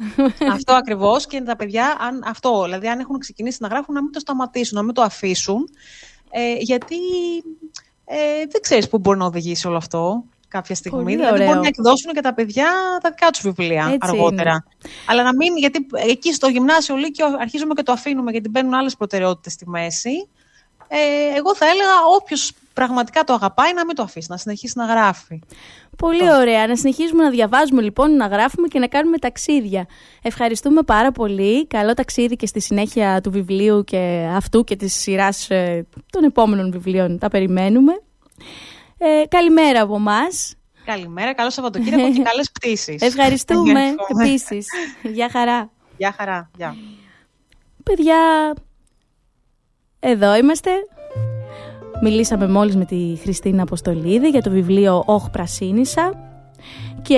Αυτό ακριβώς, και τα παιδιά, δηλαδή αν έχουν ξεκινήσει να γράφουν, να μην το σταματήσουν, να μην το αφήσουν, γιατί δεν ξέρεις πού μπορεί να οδηγήσει όλο αυτό κάποια στιγμή. Πολύ δηλαδή μπορεί να εκδώσουν και τα παιδιά τα δικά τους βιβλία αργότερα. Είναι. Αλλά να μην, γιατί εκεί στο γυμνάσιο Λύκειο αρχίζουμε και το αφήνουμε, γιατί μπαίνουν άλλες προτεραιότητες στη μέση. Εγώ θα έλεγα όποιος πραγματικά το αγαπάει να μην το αφήσει, να συνεχίσει να γράφει. Πολύ ωραία. Να συνεχίζουμε να διαβάζουμε λοιπόν, να γράφουμε και να κάνουμε ταξίδια. Ευχαριστούμε πάρα πολύ. Καλό ταξίδι και στη συνέχεια του βιβλίου και αυτού και της σειράς των επόμενων βιβλίων. Τα περιμένουμε. Καλημέρα από εμάς. Καλημέρα, καλό Σαββατοκύριακο και καλές πτήσεις. Ευχαριστούμε επίσης. Γεια χαρά. Γεια χαρά. Γεια. Παιδιά, εδώ είμαστε. Μιλήσαμε μόλις με τη Χριστίνα Αποστολίδη για το βιβλίο «Οχ, Πρασίνισα» και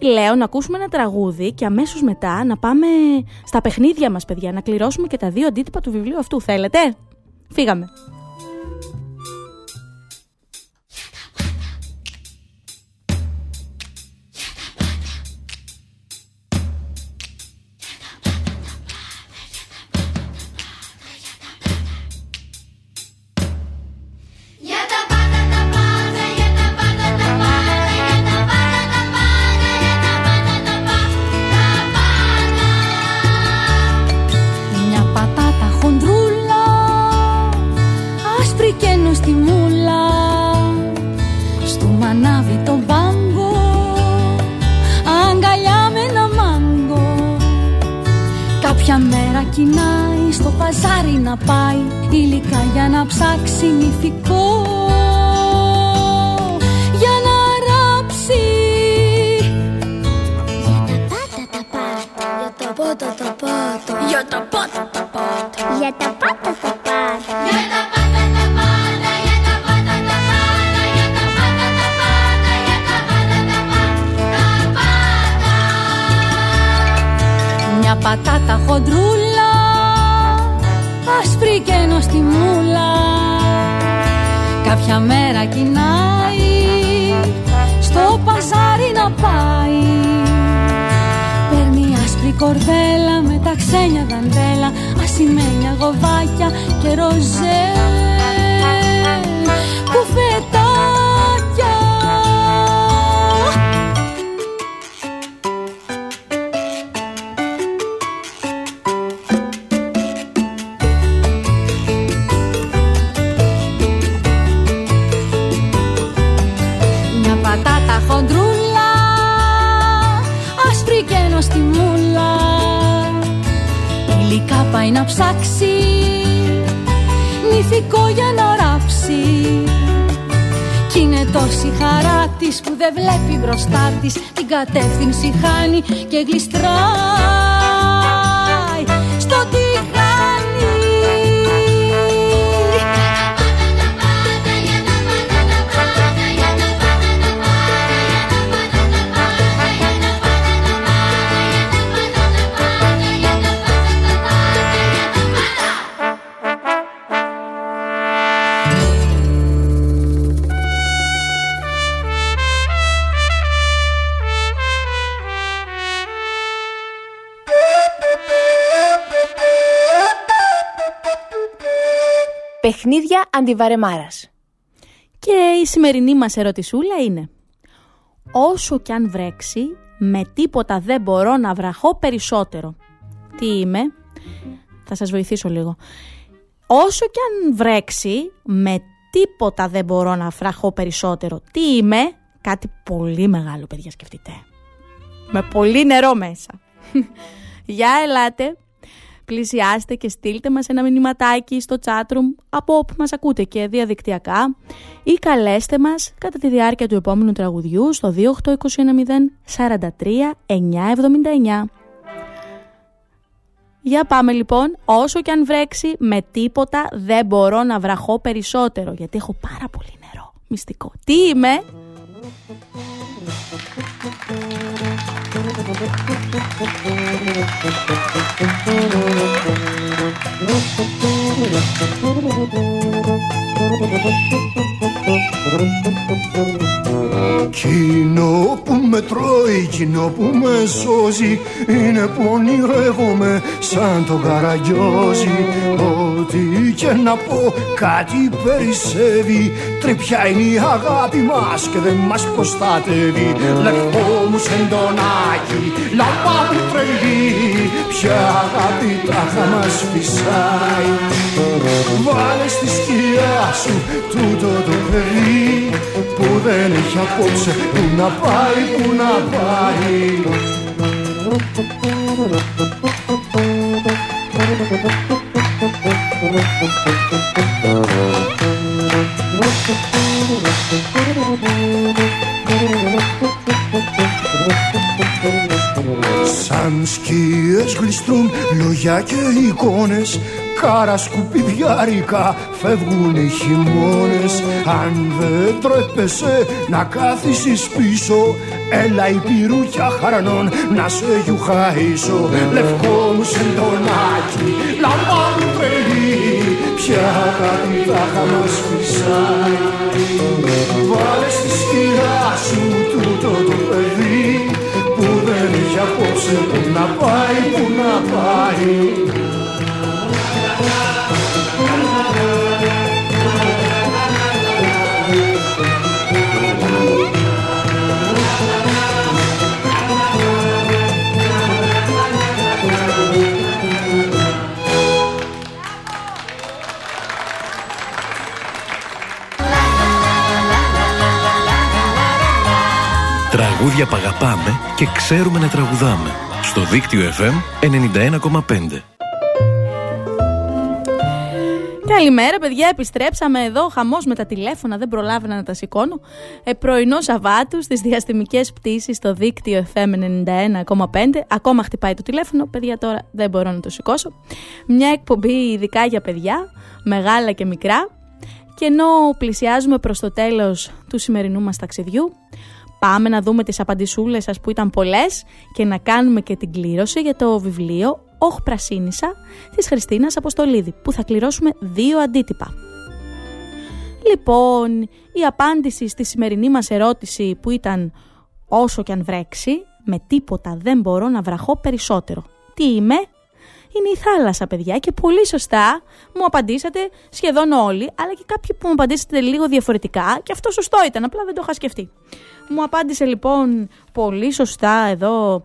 λέω να ακούσουμε ένα τραγούδι και αμέσως μετά να πάμε στα παιχνίδια μας, παιδιά, να κληρώσουμε και τα δύο αντίτυπα του βιβλίου αυτού. Θέλετε? Φύγαμε. Να πάει υλικά για να ψάξει μυθικό, για να ράψει. Για τα πάτα τα πάτα, για τα πότα τα πάτα, για τα πάτα τα πάτα, για τα πάτα τα πάτα. Μια πατάτα χοντρούλα, άσπρη και νοστιμούλα, κάποια μέρα κοινάει στο παζάρι να πάει. Παίρνει άσπρη κορδέλα με τα ξένια δαντέλα, ασημένια γοβάκια και ροζέ κουφετάκια. Πάει να ψάξει νηθικό για να ράψει, κι είναι τόση χαρά της που δεν βλέπει μπροστά της, την κατεύθυνση χάνει και γλιστράει στο τηγάνι. Παιχνίδια αντιβαρεμάρας. Και η σημερινή μας ερωτησούλα είναι: όσο κι αν βρέξει, με τίποτα δεν μπορώ να βραχώ περισσότερο. Τι είμαι? Θα σας βοηθήσω λίγο. Όσο κι αν βρέξει, με τίποτα δεν μπορώ να βραχώ περισσότερο. Τι είμαι? Κάτι πολύ μεγάλο, παιδιά, σκεφτείτε. Με πολύ νερό μέσα. Για ελάτε. Πλησιάστε και στείλτε μας ένα μηνυματάκι στο chatroom από όπου μας ακούτε και διαδικτυακά, ή καλέστε μας κατά τη διάρκεια του επόμενου τραγουδιού στο 28210 43 979. Για πάμε λοιπόν. Όσο κι αν βρέξει, με τίποτα δεν μπορώ να βραχώ περισσότερο, γιατί έχω πάρα πολύ νερό. Μυστικό. Τι είμαι? Κοινό που με τρώει, κοινό που με σώζει, είναι που ονειρεύομαι σαν τον Καραγκιόζη. Ό,τι και να πω κάτι περισσεύει, τρυπιά είναι η αγάπη μας και δεν μας προστατεύει. Λευκό μου σεντονάκι, λαμπά μου τρελή, ποια αγάπη τάχα μας φυσάει. Βάλε στη σκιά σου τούτο το παιδί που δεν έχει απόψε που να πάει, που να πάει. Σαν σκιές γλιστρούν λόγια και εικόνες, κάρα σκουπιδιάρικα φεύγουν οι χειμώνες. Αν δεν τρέπεσαι να κάθισεις πίσω, έλα η πυρούκια χαρανών να σε γιουχαίσω. Λευκό μου σεντονάκι, λαμπά μου τρελή, ποια αγάπη τάχα μας φυσάει. Βάλε στη σκιά σου τούτο το παιδί που δεν έχει απόψε που να πάει, που να πάει. Τραγούδια παγαπάμε και ξέρουμε να τραγουδάμε. Στο δίκτυο FM 91,5. Καλημέρα, παιδιά, επιστρέψαμε εδώ. Χαμός με τα τηλέφωνα, δεν προλάβαινα να τα σηκώνω. Πρωινό Σαββάτου στις διαστημικές πτήσεις στο δίκτυο FM 91,5. Ακόμα χτυπάει το τηλέφωνο, παιδιά, τώρα δεν μπορώ να το σηκώσω. Μια εκπομπή ειδικά για παιδιά, μεγάλα και μικρά. Και ενώ πλησιάζουμε προς το τέλος του σημερινού μας ταξιδιού, πάμε να δούμε τις απαντησούλες σας που ήταν πολλές και να κάνουμε και την κλήρωση για το βιβλίο «Οχ Πρασίνισα» της Χριστίνας Αποστολίδη, που θα κληρώσουμε 2 αντίτυπα. Λοιπόν, η απάντηση στη σημερινή μας ερώτηση που ήταν «Όσο κι αν βρέξει, με τίποτα δεν μπορώ να βραχώ περισσότερο. Τι είμαι?» είναι η θάλασσα, παιδιά, και πολύ σωστά μου απαντήσατε σχεδόν όλοι, αλλά και κάποιοι που μου απαντήσατε λίγο διαφορετικά, και αυτό σωστό ήταν, απλά δεν το είχα σκεφτεί. Μου απάντησε λοιπόν πολύ σωστά εδώ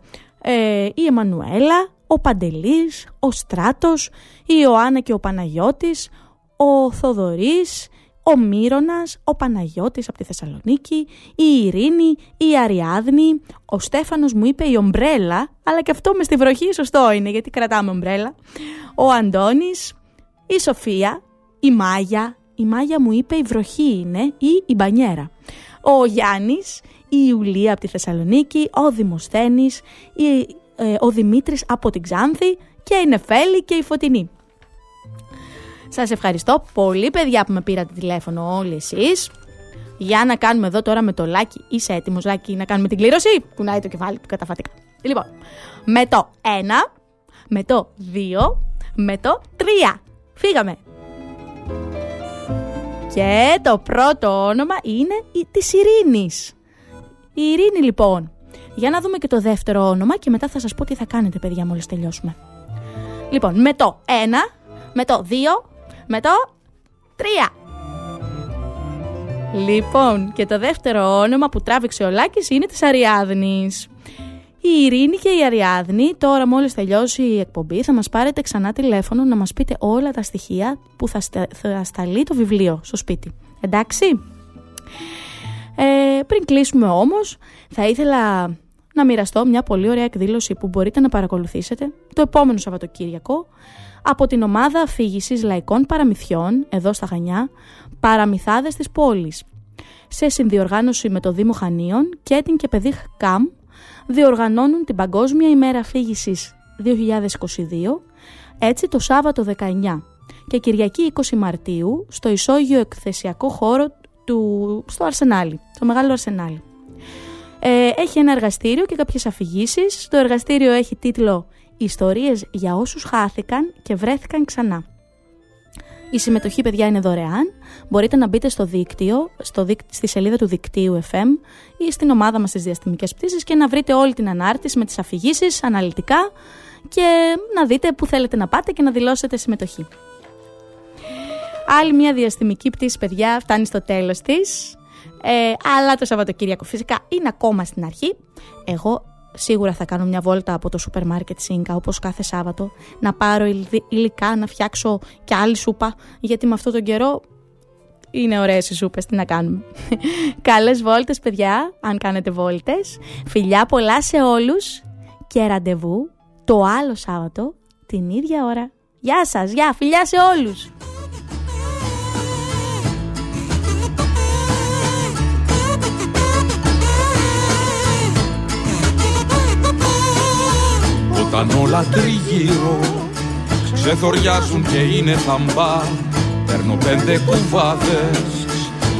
η Εμμανουέλα, ο Παντελής, ο Στράτος, η Ιωάννα και ο Παναγιώτης, ο Θοδωρής, ο Μύρονας, ο Παναγιώτης από τη Θεσσαλονίκη, η Ειρήνη, η Αριάδνη, ο Στέφανος μου είπε η ομπρέλα, αλλά και αυτό με στη βροχή σωστό είναι, γιατί κρατάμε ομπρέλα, ο Αντώνης, η Σοφία, η Μάγια μου είπε η βροχή είναι ή η μπανιέρα, ο Γιάννης, η Ιουλία από τη Θεσσαλονίκη, ο Δημοσθένης, ο Δημήτρης από την Ξάνθη και η Νεφέλη και η Φωτεινή. Σας ευχαριστώ πολύ, παιδιά, που με πήρατε τηλέφωνο όλοι εσείς. Για να κάνουμε εδώ τώρα με το Λάκη. Είσαι έτοιμος, Λάκη, να κάνουμε την κλήρωση? Κουνάει το κεφάλι του καταφατικά. Λοιπόν, με το 1, με το 2, με το 3. Φύγαμε. Και το πρώτο όνομα είναι της Ειρήνης. Η Ειρήνη, λοιπόν. Για να δούμε και το δεύτερο όνομα και μετά θα σας πω τι θα κάνετε, παιδιά, μόλις τελειώσουμε. Λοιπόν, με το 1, με το 2, με το 3. Λοιπόν, και το δεύτερο όνομα που τράβηξε ο Λάκης είναι της Αριάδνης. Η Ειρήνη και η Αριάδνη, τώρα μόλις τελειώσει η εκπομπή, θα μας πάρετε ξανά τηλέφωνο να μας πείτε όλα τα στοιχεία που θα σταλεί το βιβλίο στο σπίτι. Εντάξει? Πριν κλείσουμε όμως, θα ήθελα να μοιραστώ μια πολύ ωραία εκδήλωση που μπορείτε να παρακολουθήσετε το επόμενο Σαββατοκύριακο από την ομάδα αφήγησης λαϊκών παραμυθιών, εδώ στα Χανιά, Παραμυθάδες της Πόλης. Σε συνδιοργάνωση με το Δήμο Χανίων και την ΚΕΠΕΔΙΧ ΚΑΜ, διοργανώνουν την Παγκόσμια ημέρα αφήγησης 2022, έτσι το Σάββατο 19 και Κυριακή 20 Μαρτίου στο ισόγειο εκθεσιακό χώρο στο Αρσενάλι, το μεγάλο Αρσενάλι. Έχει ένα εργαστήριο και κάποιες αφηγήσεις. Το εργαστήριο έχει τίτλο «Ιστορίες για όσους χάθηκαν και βρέθηκαν ξανά». Η συμμετοχή, παιδιά, είναι δωρεάν. Μπορείτε να μπείτε στο δίκτυο, στη σελίδα του δικτύου FM ή στην ομάδα μας στις Διαστημικές Πτήσεις και να βρείτε όλη την ανάρτηση με τις αφηγήσεις αναλυτικά και να δείτε που θέλετε να πάτε και να δηλώσετε συμμετοχή. Άλλη μια διαστημική πτήση, παιδιά, φτάνει στο τέλος της. Αλλά το Σαββατοκύριακο φυσικά είναι ακόμα στην αρχή. Εγώ σίγουρα θα κάνω μια βόλτα από το σούπερ μάρκετ ΣΥΝΚΑ, όπως κάθε Σάββατο, να πάρω υλικά, να φτιάξω και άλλη σούπα, γιατί με αυτόν τον καιρό είναι ωραίες οι σούπες, τι να κάνουμε. Καλές βόλτες, παιδιά, αν κάνετε βόλτες. Φιλιά πολλά σε όλους και ραντεβού το άλλο Σάββατο την ίδια ώρα. Γεια σας, γεια, φιλιά σε όλους. Όταν όλα τριγύρω ξεθοριάζουν και είναι θαμπά, παίρνω 5 κουβάδες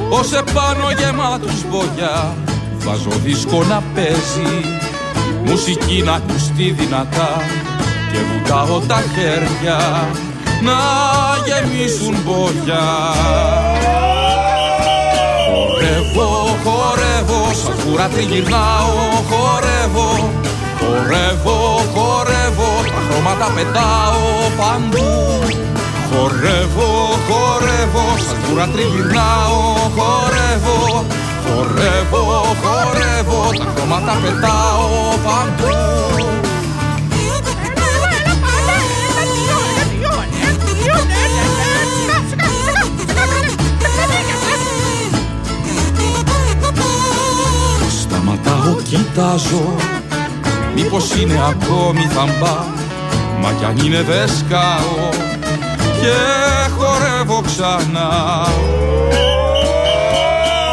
ως επάνω γεμάτους μπογιά. Βάζω δίσκο να παίζει, μουσική να ακουστεί δυνατά και βουτάω τα χέρια να γεμίσουν μπογιά. Χορεύω, χορεύω, σαν φούρα τριγυρνάω, χορεύω. Χορεύω, χορεύω, τα χρώματα πετάω παντού. Χορεύω, χορεύω, σαν φούρα τριγυρνάω, χορεύω. Χορεύω, χορεύω, τα χρώματα πετάω παντού. Σταματάω, κοιτάζω, μήπως είναι ακόμη θαμπά, μα κι αν είναι δε σκάω και χορεύω ξανά.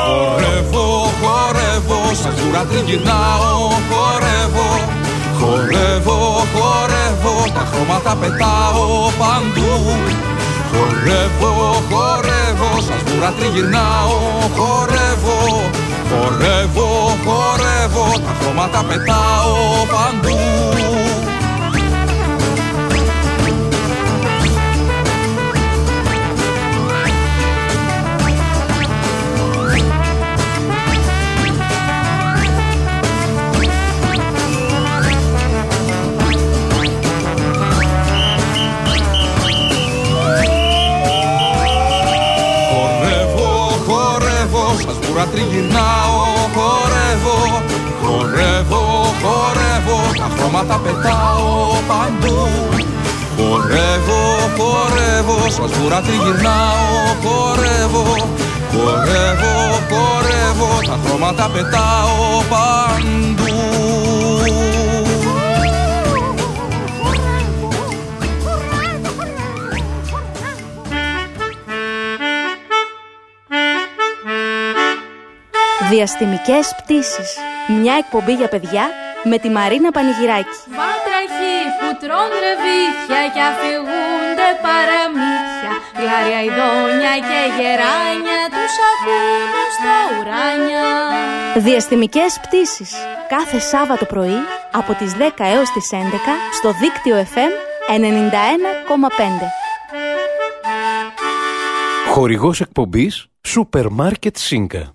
Χορεύω, χορεύω, σαν φούρα τριγυρνάω, χορεύω. Χορεύω, χορεύω, τα χρώματα πετάω παντού. Χορεύω, χορεύω, σαν φούρα τριγυρνάω, χορεύω. Χορεύω, χορεύω, τα χρώματα πετάω παντού. Σαν φούρα τριγυρνάω, χορεύω. Χορεύω, χορεύω, τα χρώματα πετάω παντού. Χορεύω, χορεύω, σαν φούρα τριγυρνάω, χορεύω. Χορεύω, χορεύω, τα χρώματα πετάω παντού. Διαστημικές Πτήσεις. Μια εκπομπή για παιδιά με τη Μαρίνα Πανηγυράκη. Βάτραχοι που τρών ρεβίθια και αφηγούνται παραμύθια. Γλάρια ειδόνια και γεράνια τους ακούνε στα ουράνια. Διαστημικές Πτήσεις. Κάθε Σάββατο πρωί από τις 10 έως τις 11 στο δίκτυο FM 91,5. Χορηγός εκπομπής Σούπερ Μάρκετ ΣΥΝΚΑ.